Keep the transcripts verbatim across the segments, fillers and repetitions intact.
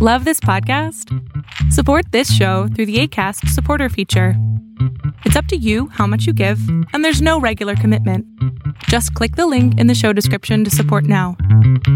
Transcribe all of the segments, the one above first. Love this podcast? Support this show through the Acast supporter feature. It's up to you how much you give, and there's no regular commitment. Just click the link in the show description to support now. I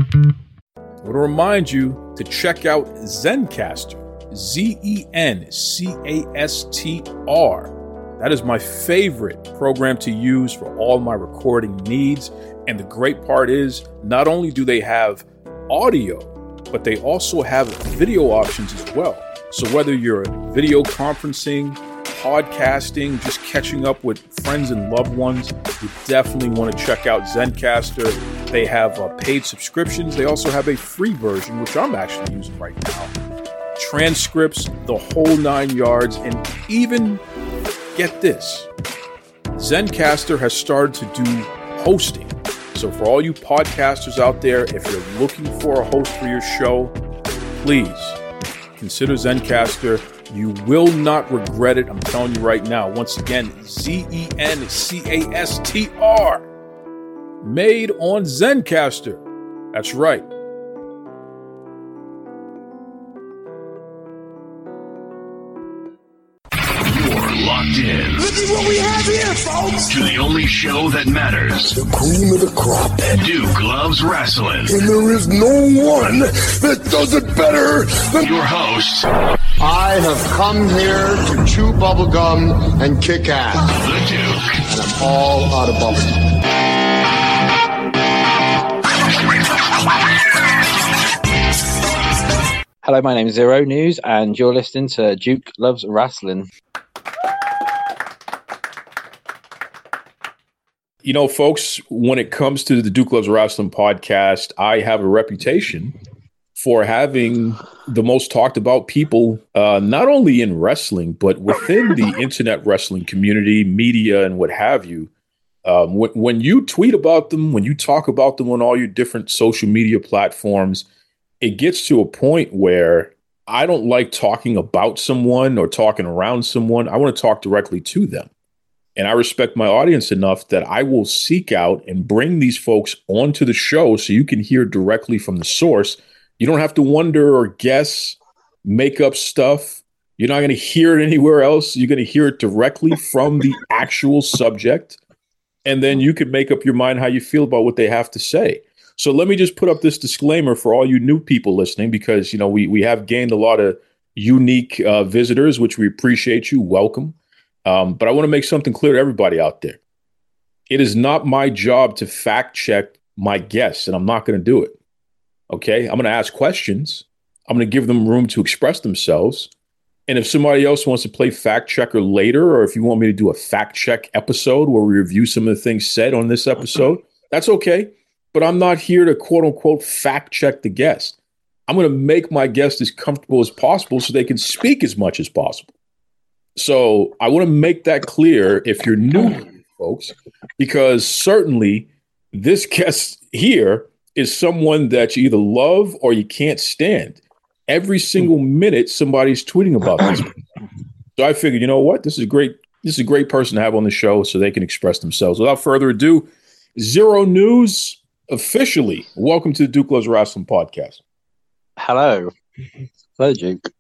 want to remind you to check out Zencastr, Z E N C A S T R. That is my favorite program to use for all my recording needs. And the great part is, not only do they have audio, but they also have video options as well. So whether you're video conferencing, podcasting, just catching up with friends and loved ones, you definitely want to check out Zencastr. They have uh, paid subscriptions. They also have a free version, which I'm actually using right now. Transcripts, the whole nine yards, and even, get this, Zencastr has started to do hosting. So for all you podcasters out there, if you're looking for a host for your show, please consider Zencastr. You will not regret it. I'm telling you right now. Once again, Z E N C A S T R. Made on Zencastr. That's right. You're locked in. Look at what we have here, folks. To the only show that matters. The cream of the crop. Duke Loves Wrestling. And there is no one that does it better than your host. I have come here to chew bubblegum and kick ass. The Duke. And I'm all out of bubblegum. Hello, my name is Zero News, and you're listening to Duke Loves Wrestling. You know, folks, when it comes to the Duke Loves Wrestling podcast, I have a reputation for having the most talked about people, uh, not only in wrestling, but within the internet wrestling community, media, and what have you. Um, when, when you tweet about them, when you talk about them on all your different social media platforms, it gets to a point where I don't like talking about someone or talking around someone. I want to talk directly to them. And I respect my audience enough that I will seek out and bring these folks onto the show so you can hear directly from the source. You don't have to wonder or guess, make up stuff. You're not going to hear it anywhere else. You're going to hear it directly from the actual subject. And then you can make up your mind how you feel about what they have to say. So let me just put up this disclaimer for all you new people listening, because, you know, we, we have gained a lot of unique uh, visitors, which we appreciate you. Welcome. Um, but I want to make something clear to everybody out there. It is not my job to fact check my guests, and I'm not going to do it. Okay, I'm going to ask questions. I'm going to give them room to express themselves. And if somebody else wants to play fact checker later, or if you want me to do a fact check episode where we review some of the things said on this episode, that's okay. But I'm not here to quote unquote fact check the guest. I'm going to make my guest as comfortable as possible so they can speak as much as possible. So I want to make that clear if you're new, folks, because certainly this guest here is someone that you either love or you can't stand. Every single minute, somebody's tweeting about this. So I figured, you know what? This is a great, this is a great person to have on the show so they can express themselves. Without further ado, Zero News, officially, welcome to the Duke Loves Wrestling podcast. Hello. Hello, Duke.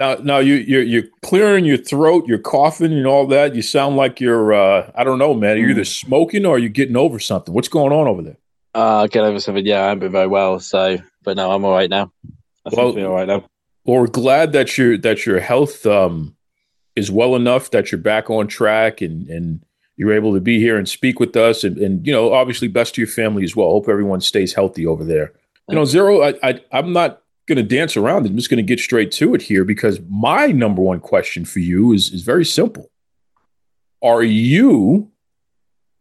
Now, now you, you're, you're clearing your throat, you're coughing and all that. You sound like you're, uh, I don't know, man. You're either smoking or you're getting over something. What's going on over there? Uh, get over something. Yeah, I haven't been very well. So, but no, I'm all right now. I well, think I'm all right now. Well, we're glad that your that your health um is well enough that you're back on track and and you're able to be here and speak with us and and you know, obviously best to your family as well. Hope everyone stays healthy over there. You know, Zero, I, I I'm not gonna dance around. I'm just gonna get straight to it here because my number one question for you is is very simple. Are you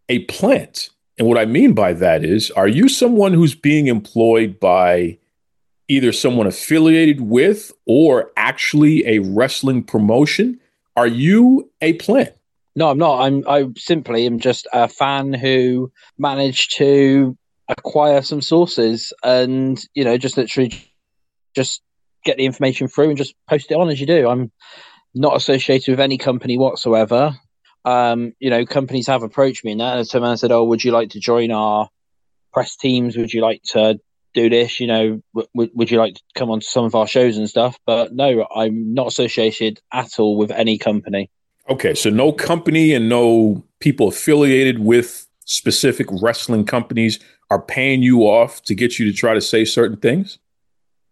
a plant? And what I mean by that is, are you someone who's being employed by either someone affiliated with or actually a wrestling promotion? Are you a plant? No, I'm not. I'm I simply am just a fan who managed to acquire some sources and, you know, just literally just get the information through and just post it on as you do. I'm not associated with any company whatsoever. Um, you know, companies have approached me and that, and someone said, "Oh, would you like to join our press teams? Would you like to do this, you know, w- would you like to come on to some of our shows and stuff? But no, I'm not associated at all with any company. Okay, so no company and no people affiliated with specific wrestling companies are paying you off to get you to try to say certain things?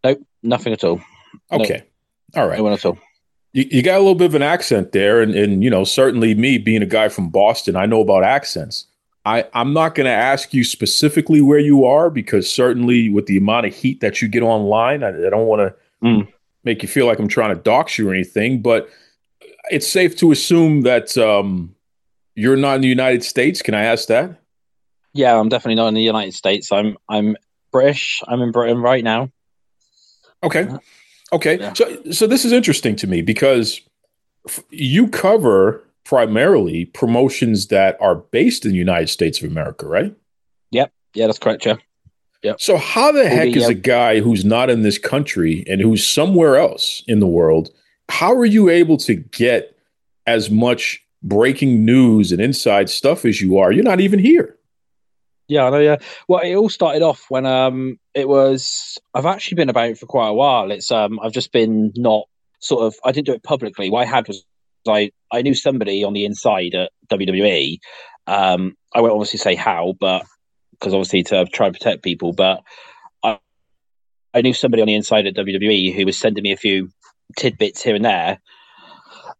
Nope, nothing at all. Okay, nope. All right. No one at all. You, you got a little bit of an accent there, and, and, you know, certainly me being a guy from Boston, I know about accents. I, I'm not going to ask you specifically where you are, because certainly with the amount of heat that you get online, I, I don't want to mm. make you feel like I'm trying to dox you or anything, but it's safe to assume that um, you're not in the United States. Can I ask that? Yeah, I'm definitely not in the United States. I'm I'm British. I'm in Britain right now. Okay. Okay. Yeah. So so this is interesting to me, because f- you cover primarily promotions that are based in the United States of America, right? Yep. Yeah, that's correct, yeah. Yep. So how the heck is a guy who's not in this country and who's somewhere else in the world, how are you able to get as much breaking news and inside stuff as you are? You're not even here. Yeah, I know, yeah. Well, it all started off when um, it was, I've actually been about it for quite a while. It's um, I've just been not sort of, I didn't do it publicly. What I had was, I, I knew somebody on the inside at W W E. Um, I won't obviously say how, but because obviously to try and protect people, but I, I knew somebody on the inside at W W E who was sending me a few tidbits here and there,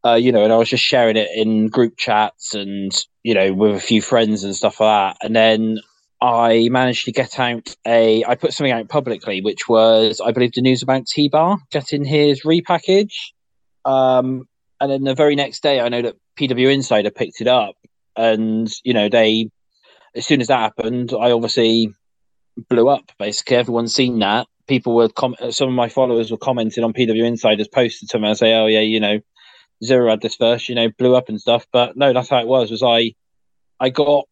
uh, you know, and I was just sharing it in group chats and, you know, with a few friends and stuff like that. And then I managed to get out a, I put something out publicly, which was, I believe, the news about T-Bar getting his repackage. Um, and then the very next day, I know that P W Insider picked it up. And, you know, they, as soon as that happened, I obviously blew up, basically. Everyone's seen that. People were, com- some of my followers were commenting on P W Insider's posted to me and say, oh, yeah, you know, Zero had this first, you know, blew up and stuff. But no, that's how it was, was I, I got,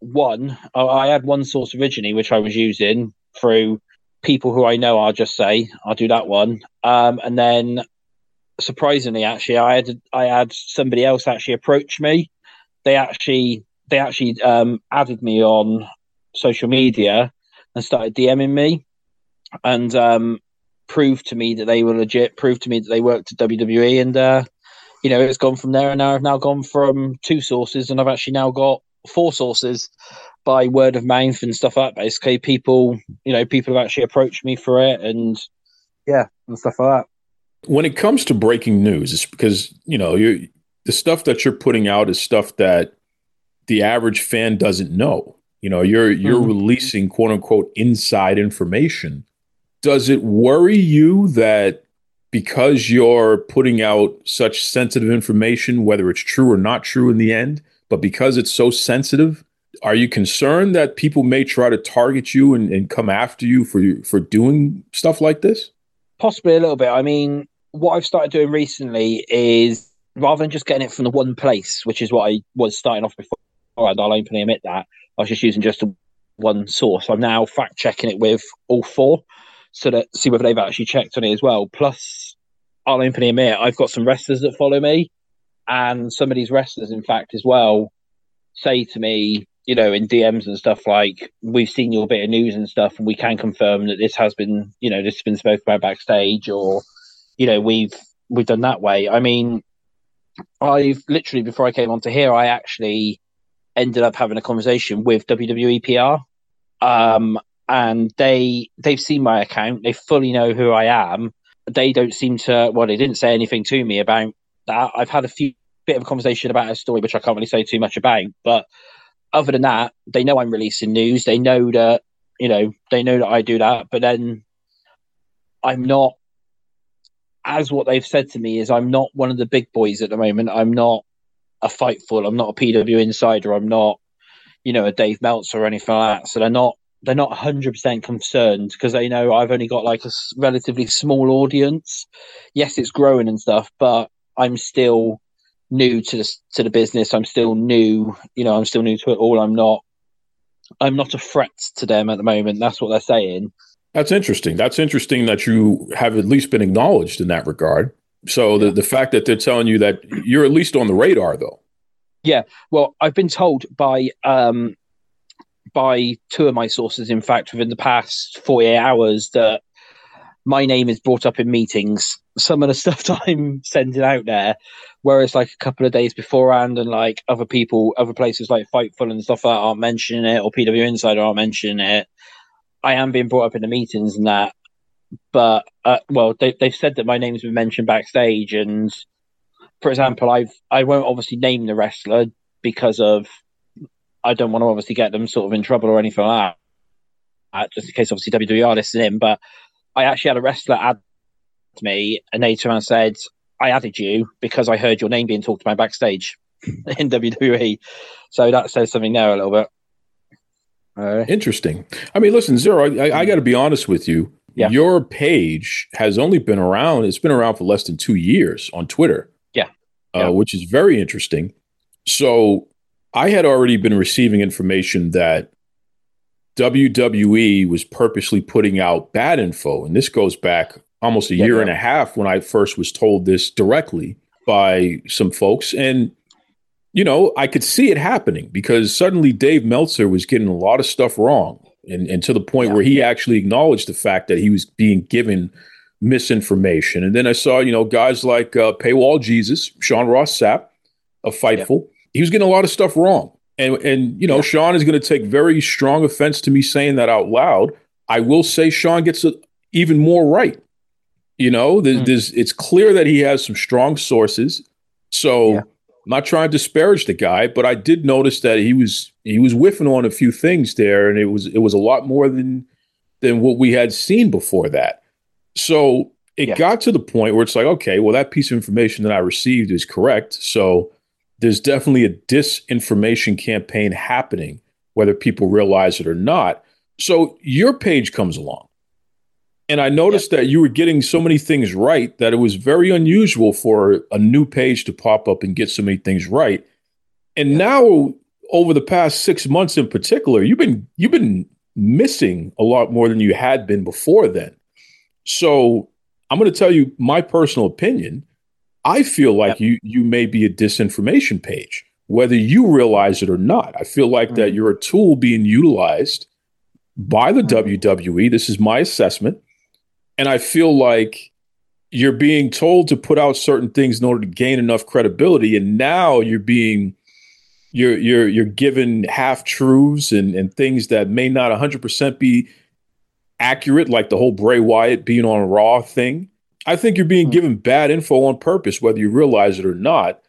One, I had one source originally, which I was using through people who I know. I'll just say I'll do that one, um, and then surprisingly, actually, I had I had somebody else actually approach me. They actually they actually um, added me on social media and started DMing me, and um, proved to me that they were legit. Proved to me that they worked at W W E, and uh, you know, it's gone from there. And now I've now gone from two sources, and I've actually now got four sources by word of mouth and stuff like that. Basically, people, you know, people have actually approached me for it, and yeah, and stuff like that. When it comes to breaking news, it's because, you know, you the stuff that you're putting out is stuff that the average fan doesn't know. You know, you're you're mm-hmm. releasing quote unquote inside information. Does it worry you that because you're putting out such sensitive information, whether it's true or not true in the end, but because it's so sensitive, are you concerned that people may try to target you and, and come after you for for doing stuff like this? Possibly a little bit. I mean, what I've started doing recently is, rather than just getting it from the one place, which is what I was starting off before, and I'll openly admit that, I was just using just one source. I'm now fact-checking it with all four, so that see whether they've actually checked on it as well. Plus, I'll openly admit, I've got some wrestlers that follow me, and some of these wrestlers, in fact, as well, say to me, you know, in D Ms and stuff like, we've seen your bit of news and stuff, and we can confirm that this has been, you know, this has been spoken about backstage, or, you know, we've we've done that way. I mean, I've literally, before I came onto here, I actually ended up having a conversation with W W E P R. Um, and they, they've seen my account. They fully know who I am. They don't seem to, well, they didn't say anything to me about that. I've had a few bit of a conversation about a story which I can't really say too much about, but other than that, they know I'm releasing news. They know that, you know, they know that I do that, but then I'm not, as what they've said to me is, I'm not one of the big boys at the moment. I'm not a Fightful, I'm not a P W Insider, I'm not, you know, a Dave Meltzer or anything like that. So they're not they're not one hundred percent concerned, because they know I've only got like a relatively small audience. Yes, it's growing and stuff, but I'm still new to the to the business. I'm still new, you know. I'm still new to it all. I'm not. I'm not a threat to them at the moment. That's what they're saying. That's interesting. That's interesting that you have at least been acknowledged in that regard. So yeah. the the fact that they're telling you that you're at least on the radar, though. Yeah. Well, I've been told by um, by two of my sources, in fact, within the past forty-eight hours, that my name is brought up in meetings. Some of the stuff that I'm sending out there, where it's like a couple of days beforehand, and like other people, other places like Fightful and stuff like that aren't mentioning it, or P W Insider aren't mentioning it. I am being brought up in the meetings and that, but uh, well, they, they've said that my name's been mentioned backstage. And for example, I've I won't obviously name the wrestler because of I don't want to obviously get them sort of in trouble or anything like that, just in case obviously W W E are listening. But I actually had a wrestler add me, and they turned around and said, "I added you because I heard your name being talked about backstage in W W E." So that says something there a little bit. Uh, Interesting. I mean, listen, Zero, I, I, I got to be honest with you. Yeah. Your page has only been around, it's been around for less than two years on Twitter. Yeah. Uh, yeah. Which is very interesting. So I had already been receiving information that W W E was purposely putting out bad info. And this goes back almost a yeah, year yeah. and a half when I first was told this directly by some folks. And, you know, I could see it happening because suddenly Dave Meltzer was getting a lot of stuff wrong. And, and to the point yeah. where he actually acknowledged the fact that he was being given misinformation. And then I saw, you know, guys like uh, Paywall Jesus, Sean Ross Sapp, of Fightful. Yeah. He was getting a lot of stuff wrong. And, and you know, yeah. Sean is going to take very strong offense to me saying that out loud. I will say Sean gets a, even more right. You know, there's, mm. there's, it's clear that he has some strong sources. So yeah. I'm not trying to disparage the guy, but I did notice that he was he was whiffing on a few things there, and it was it was a lot more than than what we had seen before that. So it yeah. got to the point where it's like, okay, well, that piece of information that I received is correct. So there's definitely a disinformation campaign happening, whether people realize it or not. So your page comes along. And I noticed yep. that you were getting so many things right that it was very unusual for a new page to pop up and get so many things right. And yep. now, over the past six months in particular, you've been you've been missing a lot more than you had been before then. So I'm going to tell you my personal opinion. I feel like yep. you you may be a disinformation page, whether you realize it or not. I feel like mm-hmm. that you're a tool being utilized by the mm-hmm. W W E. This is my assessment. And I feel like you're being told to put out certain things in order to gain enough credibility. And now you're being you're you're you're given half truths and, and things that may not one hundred percent be accurate, like the whole Bray Wyatt being on Raw thing. I think you're being mm. given bad info on purpose, whether you realize it or not,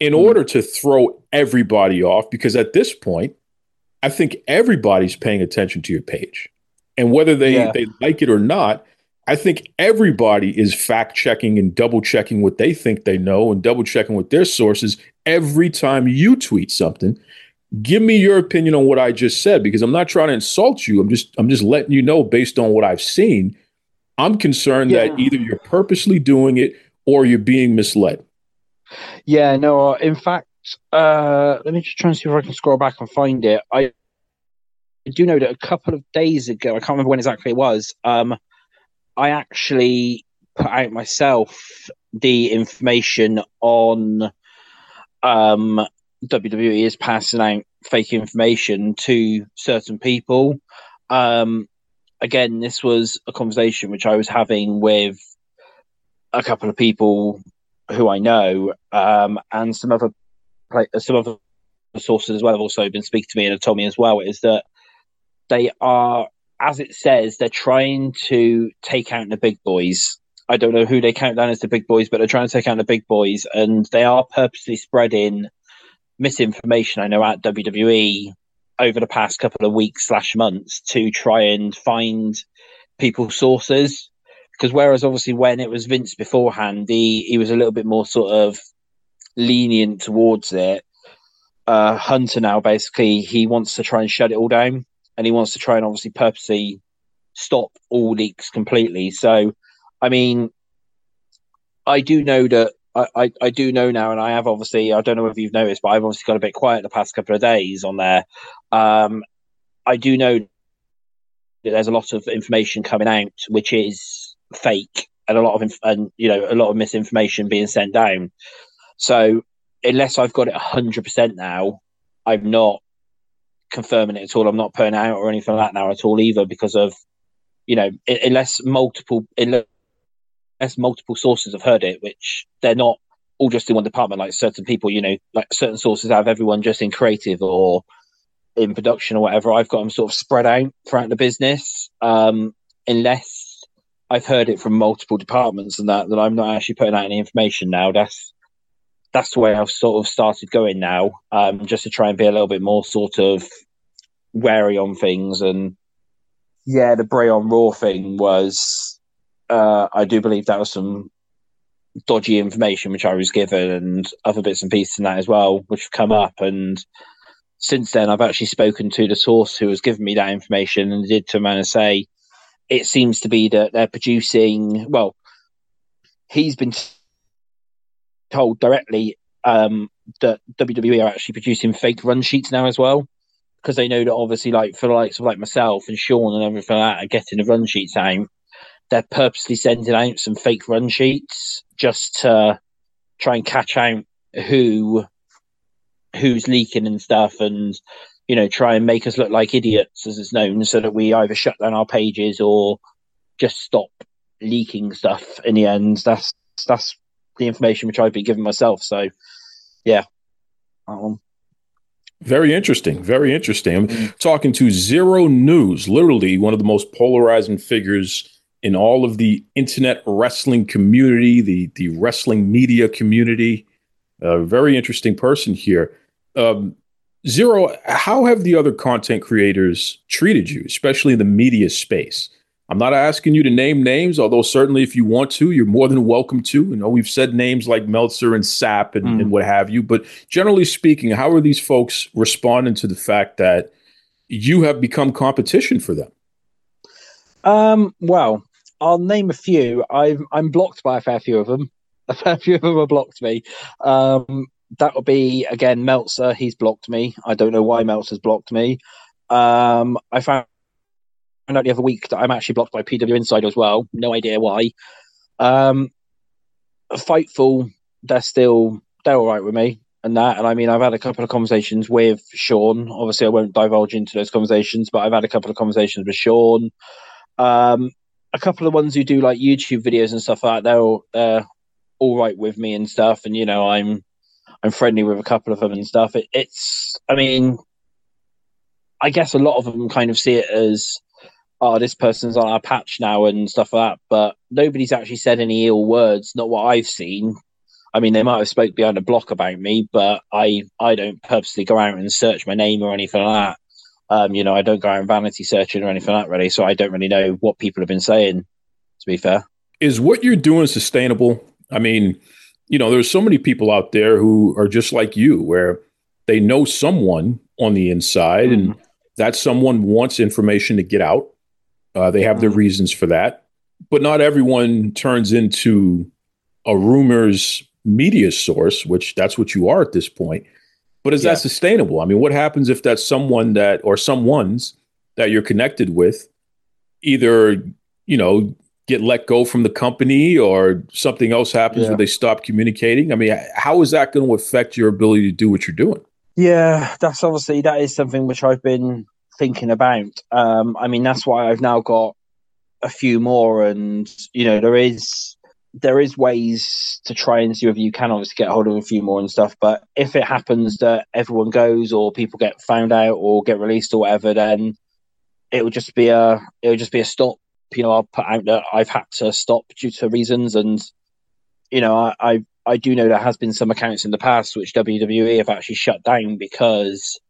in mm. order to throw everybody off. Because at this point, I think everybody's paying attention to your page. And whether they, yeah. they like it or not, I think everybody is fact-checking and double-checking what they think they know and double-checking with their sources every time you tweet something. Give me your opinion on what I just said, because I'm not trying to insult you. I'm just I'm just letting you know based on what I've seen. I'm concerned yeah. that either you're purposely doing it or you're being misled. Yeah, no, in fact, uh, let me just try and see if I can scroll back and find it. I do know that a couple of days ago, I can't remember when exactly it was, um, I actually put out myself the information on um, W W E is passing out fake information to certain people. Um, again, this was a conversation which I was having with a couple of people who I know, um, and some other some other sources as well have also been speaking to me and have told me as well, is that they are, as it says, they're trying to take out the big boys. I don't know who they count down as the big boys, but they're trying to take out the big boys, and they are purposely spreading misinformation, I know, at W W E over the past couple of weeks slash months to try and find people's sources. Because whereas obviously when it was Vince beforehand, he, he was a little bit more sort of lenient towards it. Uh, Hunter now, basically, he wants to try and shut it all down. And he wants to try and obviously purposely stop all leaks completely. So, I mean, I do know that I, I, I do know now, and I have obviously, I don't know if you've noticed, but I've obviously got a bit quiet the past couple of days on there. Um, I do know that there's a lot of information coming out which is fake, and a lot of inf- and you know a lot of misinformation being sent down. So, unless I've got it one hundred percent now, I'm not confirming it at all. I'm not putting it out or anything like that now at all either, because of, you know, unless multiple unless multiple sources have heard it, which they're not all just in one department. Like certain people, you know, like certain sources have everyone just in creative or in production or whatever. I've got them sort of spread out throughout the business, um, unless I've heard it from multiple departments and that, that I'm not actually putting out any information now. That's that's the way I've sort of started going now, um, just to try and be a little bit more sort of wary on things. And yeah, the Bray on Raw thing was, uh, I do believe that was some dodgy information which I was given, and other bits and pieces in that as well, which have come up. And since then, I've actually spoken to the source who has given me that information, and did turn around and say, it seems to be that they're producing, well, he's been t- told directly um, that W W E are actually producing fake run sheets now as well, because they know that obviously, like, for the likes of like myself and Sean and everything like that are getting the run sheets out, they're purposely sending out some fake run sheets just to try and catch out who... who's leaking and stuff, and, you know, try and make us look like idiots, as it's known, so that we either shut down our pages or just stop leaking stuff in the end. That's that's the information which I've been given myself. So, yeah. Um, very interesting. Very interesting. I'm mm-hmm. talking to Zero News, literally one of the most polarizing figures in all of the internet wrestling community, the, the wrestling media community. A very interesting person here. Um, Zero, how have the other content creators treated you, especially in the media space? I'm not asking you to name names, although certainly if you want to, you're more than welcome to. You know, we've said names like Meltzer and Sapp and, mm. and what have you. But generally speaking, how are these folks responding to the fact that you have become competition for them? Um, well, I'll name a few. I've, I'm blocked by a fair few of them. A fair few of them have blocked me. Um, that would be, again, Meltzer. He's blocked me. I don't know why Meltzer's blocked me. Um, I found out the other week that I'm actually blocked by P W Insider as well. No idea why. Um, Fightful, they're still, they're all right with me and that. And I mean, I've had a couple of conversations with Sean. Obviously, I won't divulge into those conversations, but I've had a couple of conversations with Sean. Um, a couple of ones who do like YouTube videos and stuff like that, they're all, they're, all right with me and stuff, and you know, I'm I'm friendly with a couple of them and stuff. It, it's, I mean, I guess a lot of them kind of see it as, oh, this person's on our patch now and stuff like that, but nobody's actually said any ill words, not what I've seen. I mean, they might have spoke behind a block about me, but I, I don't purposely go out and search my name or anything like that. Um, you know, I don't go out and vanity searching or anything like that, really, so I don't really know what people have been saying, to be fair. Is what you're doing sustainable? I mean, you know, there's so many people out there who are just like you, where they know someone on the inside, mm-hmm. and that someone wants information to get out. Uh, they have mm-hmm. their reasons for that, but not everyone turns into a rumors media source, which that's what you are at this point. But is yeah. that sustainable? I mean, what happens if that's someone that, or someone's that you're connected with, either, you know, get let go from the company or something else happens yeah. where they stop communicating? I mean, how is that going to affect your ability to do what you're doing? Yeah, that's obviously, that is something which I've been thinking about. Um, I mean, that's why I've now got a few more, and, you know, there is, there is ways to try and see whether you can obviously get hold of a few more and stuff. But if it happens that everyone goes or people get found out or get released or whatever, then it would just be a, it would just be a stop. You know, I'll put out that I've had to stop due to reasons, and you know, I, I I do know there has been some accounts in the past which W W E have actually shut down because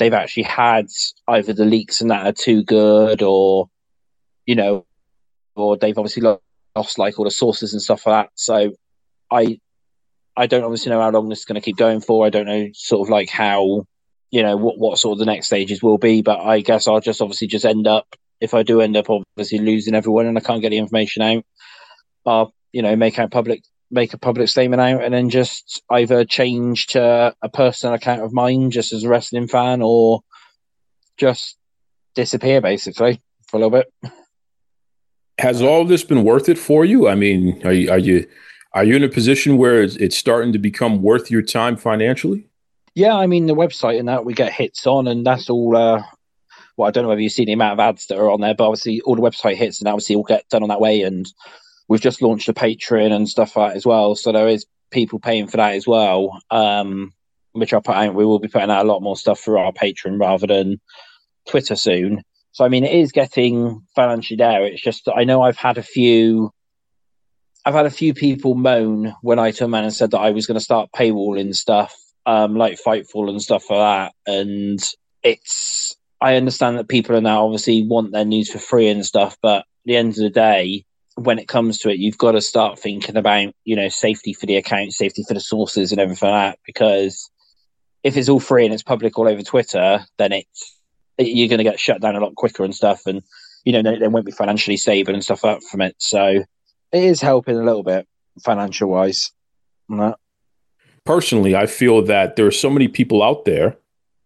they've actually had either the leaks and that are too good, or you know, or they've obviously lost like all the sources and stuff like that. So I I don't obviously know how long this is going to keep going for. I don't know sort of like how, you know, what what sort of the next stages will be, but I guess I'll just obviously just end up, if I do end up obviously losing everyone and I can't get the information out, I'll, you know, make out public, make a public statement out, and then just either change to a personal account of mine just as a wrestling fan, or just disappear basically for a little bit. Has all of this been worth it for you? I mean, are you, are you, are you in a position where it's, it's starting to become worth your time financially? Yeah, I mean, the website and that, we get hits on, and that's all. Uh, well, I don't know whether you've seen the amount of ads that are on there, but obviously all the website hits and obviously all get done on that way. And we've just launched a Patreon and stuff like that as well. So there is people paying for that as well, um, which I'll put out. We will be putting out a lot more stuff for our Patreon rather than Twitter soon. So, I mean, it is getting financially there. It's just that I know I've had a few... I've had a few people moan when I turned around and said that I was going to start paywalling stuff, um, like Fightful and stuff like that. And it's, I understand that people are now obviously want their news for free and stuff, but at the end of the day, when it comes to it, you've got to start thinking about, you know, safety for the account, safety for the sources and everything like that, because if it's all free and it's public all over Twitter, then it's, you're going to get shut down a lot quicker and stuff. And, you know, they, they won't be financially saving and stuff up from it. So, it is helping a little bit financial wise. Personally, I feel that there are so many people out there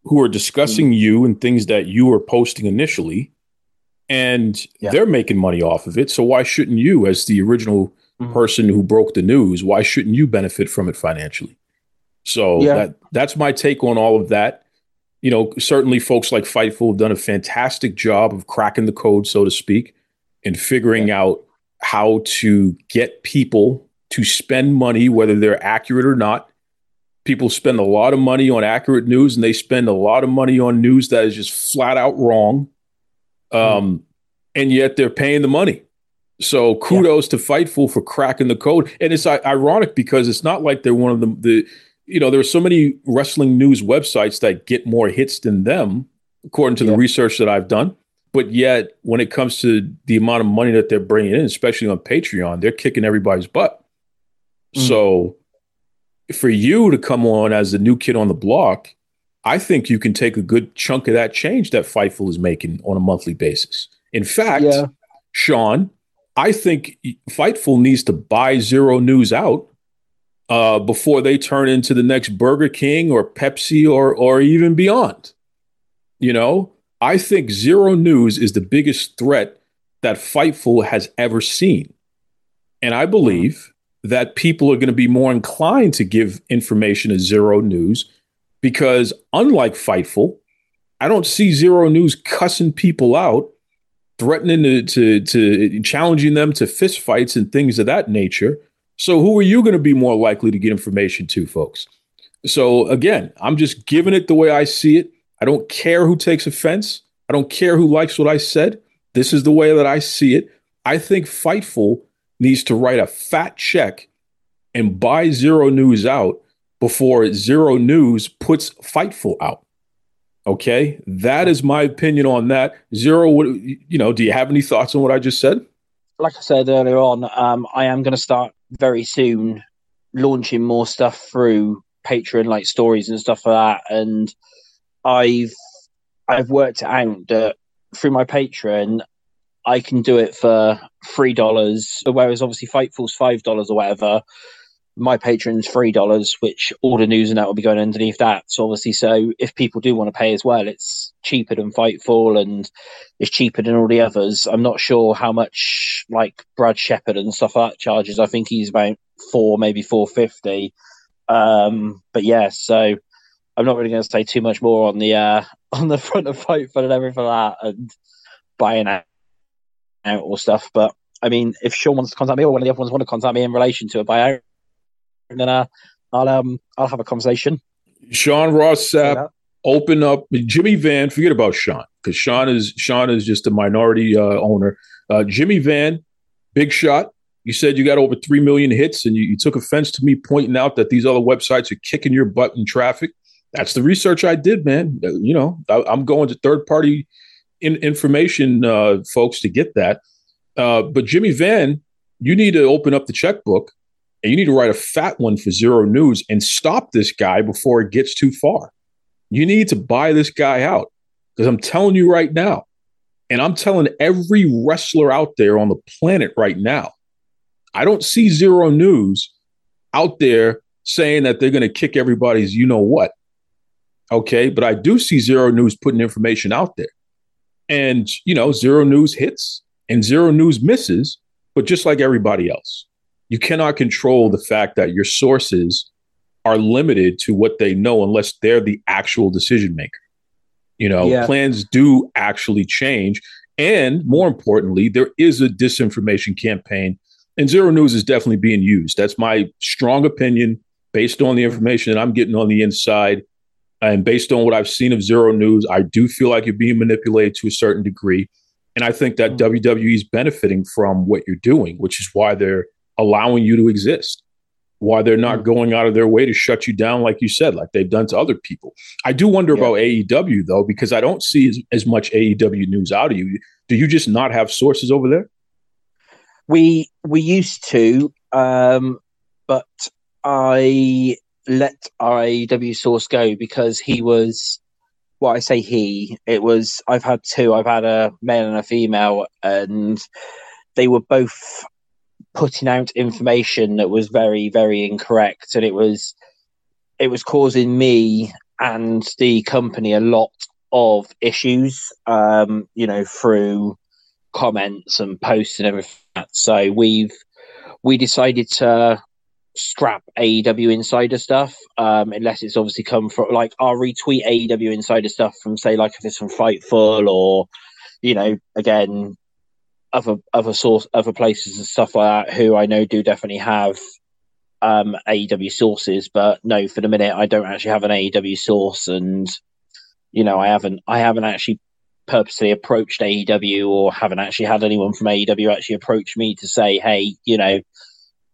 who are discussing mm. you and things that you were posting initially, and yeah. they're making money off of it. So why shouldn't you, as the original mm. person who broke the news, why shouldn't you benefit from it financially? So yeah. that that's my take on all of that. You know, certainly folks like Fightful have done a fantastic job of cracking the code, so to speak, and figuring yeah. out how to get people to spend money, whether they're accurate or not. People spend a lot of money on accurate news, and they spend a lot of money on news that is just flat out wrong. Um, mm. And yet they're paying the money. So kudos yeah. to Fightful for cracking the code. And it's uh, ironic because it's not like they're one of the, the, you know, there are so many wrestling news websites that get more hits than them, according to yeah. the research that I've done. But yet, when it comes to the amount of money that they're bringing in, especially on Patreon, they're kicking everybody's butt. Mm. So for you to come on as the new kid on the block, I think you can take a good chunk of that change that Fightful is making on a monthly basis. In fact, yeah. Sean, I think Fightful needs to buy Zero News out uh, before they turn into the next Burger King or Pepsi or or even beyond, you know? I think Zero News is the biggest threat that Fightful has ever seen. And I believe that people are going to be more inclined to give information to Zero News because, unlike Fightful, I don't see Zero News cussing people out, threatening to, to, to challenging them to fistfights and things of that nature. So who are you going to be more likely to get information to, folks? So again, I'm just giving it the way I see it. I don't care who takes offense. I don't care who likes what I said. This is the way that I see it. I think Fightful needs to write a fat check and buy Zero News out before Zero News puts Fightful out. Okay? That is my opinion on that. Zero, what, you know, do you have any thoughts on what I just said? Like I said earlier on, um, I am going to start very soon launching more stuff through Patreon, like stories and stuff like that. And I've I've worked out that through my Patreon, I can do it for three dollars, whereas obviously Fightful's five dollars or whatever. My Patreon's three dollars, which all the news and that will be going underneath that. So obviously, so if people do want to pay as well, it's cheaper than Fightful and it's cheaper than all the others. I'm not sure how much like Brad Shepard and stuff like that charges. I think he's about four, maybe four fifty. Um, but yeah, so. I'm not really going to say too much more on the uh, on the front of Fightful and everything like that and buying out, out or stuff. But I mean, if Sean wants to contact me or one of the other ones want to contact me in relation to a buyout, then uh, I'll um I'll have a conversation. Sean Ross Sapp, yeah. open up Jimmy Van. Forget about Sean because Sean is Sean is just a minority uh, owner. Uh, Jimmy Van, big shot. You said you got over three million hits, and you, you took offense to me pointing out that these other websites are kicking your butt in traffic. That's the research I did, man. You know, I, I'm going to third-party in, information uh, folks to get that. Uh, but Jimmy Van, you need to open up the checkbook and you need to write a fat one for Zero News and stop this guy before it gets too far. You need to buy this guy out because I'm telling you right now, and I'm telling every wrestler out there on the planet right now, I don't see Zero News out there saying that they're going to kick everybody's you-know-what. Okay, but I do see Zero News putting information out there. And, you know, Zero News hits and Zero News misses, but just like everybody else, you cannot control the fact that your sources are limited to what they know unless they're the actual decision maker. You know, yeah. Plans do actually change. And more importantly, there is a disinformation campaign, and Zero News is definitely being used. That's my strong opinion based on the information that I'm getting on the inside. And based on what I've seen of Zero News, I do feel like you're being manipulated to a certain degree. And I think that mm-hmm. W W E is benefiting from what you're doing, which is why they're allowing you to exist, why they're not mm-hmm. going out of their way to shut you down, like you said, like they've done to other people. I do wonder yeah. about A E W, though, because I don't see as, as much A E W news out of you. Do you just not have sources over there? We, we used to, um, but I... let our A E W source go because he was, well, I say he, it was, I've had two, I've had a male and a female, and they were both putting out information that was very, very incorrect. And it was, it was causing me and the company a lot of issues, um, you know, through comments and posts and everything like that. So we've, we decided to scrap A E W Insider stuff, um, unless it's obviously come from, like, I'll retweet A E W Insider stuff from, say, like if it's from Fightful or, you know, again, other other source, other places and stuff like that, who I know do definitely have um, A E W sources. But no, for the minute, I don't actually have an A E W source, and you know, I haven't, I haven't actually purposely approached A E W, or haven't actually had anyone from A E W actually approach me to say, hey, you know,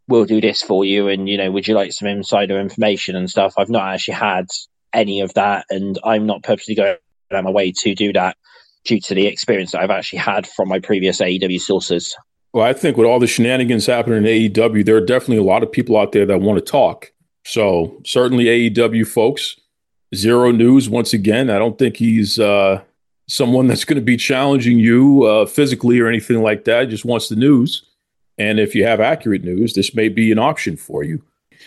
we'll do this for you, and, you know, would you like some insider information and stuff? I've not actually had any of that, and I'm not purposely going out of my way to do that due to the experience that I've actually had from my previous A E W sources. Well, I think with all the shenanigans happening in A E W, there are definitely a lot of people out there that want to talk. So certainly A E W folks, Zero News, once again, I don't think he's uh, someone that's going to be challenging you uh, physically or anything like that. He just wants the news. And if you have accurate news, this may be an option for you.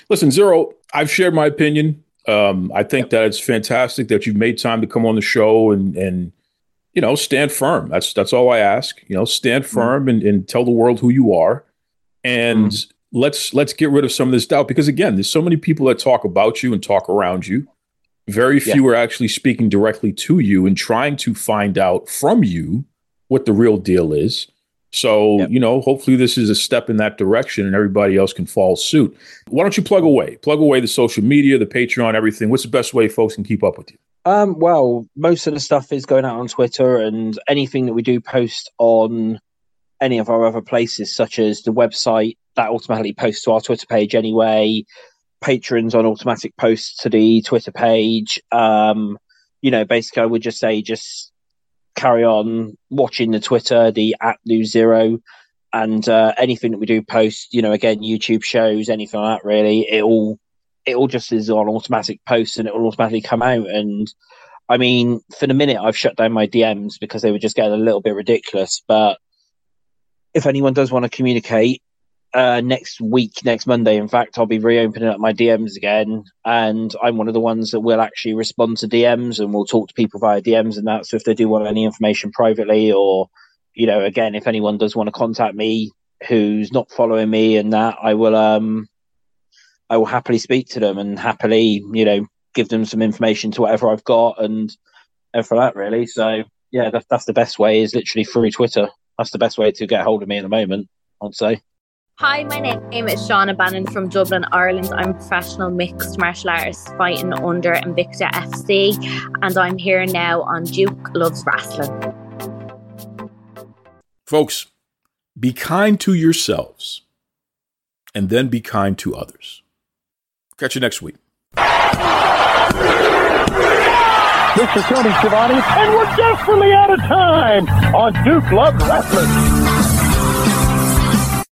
Listen, Zero, I've shared my opinion. Um, I think that it's fantastic that you've made time to come on the show and, and you know, stand firm. That's that's all I ask. You know, stand firm mm-hmm. and, and tell the world who you are. And mm-hmm. let's let's get rid of some of this doubt. Because, again, there's so many people that talk about you and talk around you. Very few yeah. are actually speaking directly to you and trying to find out from you what the real deal is. So, yep. you know, hopefully this is a step in that direction and everybody else can follow suit. Why don't you plug away? Plug away the social media, the Patreon, everything. What's the best way folks can keep up with you? Um, well, most of the stuff is going out on Twitter, and anything that we do post on any of our other places, such as the website, that automatically posts to our Twitter page anyway. Patrons on automatic posts to the Twitter page. Um, you know, basically I would just say just... carry on watching the Twitter, the at Lose Zero, and uh, anything that we do post, you know, again, YouTube shows, anything like that, really, it all it all just is on automatic posts, and it will automatically come out. And I mean, for the minute, I've shut down my D Ms because they were just getting a little bit ridiculous. But if anyone does want to communicate, uh, next week, next Monday, in fact, I'll be reopening up my D Ms again, and I'm one of the ones that will actually respond to D Ms, and we'll talk to people via D Ms and that. So if they do want any information privately, or, you know, again, if anyone does want to contact me who's not following me and that, I will, um, I will happily speak to them and happily, you know, give them some information to whatever I've got and, and for that, really. So yeah, that's, that's the best way, is literally through Twitter. That's the best way to get hold of me at the moment, I'd say. Hi, my name is Shauna Bannon from Dublin, Ireland. I'm a professional mixed martial artist fighting under Invicta F C, and I'm here now on Duke Loves Wrestling. Folks, be kind to yourselves, and then be kind to others. Catch you next week. This is Tony Schiavone, and we're desperately out of time on Duke Loves Wrestling.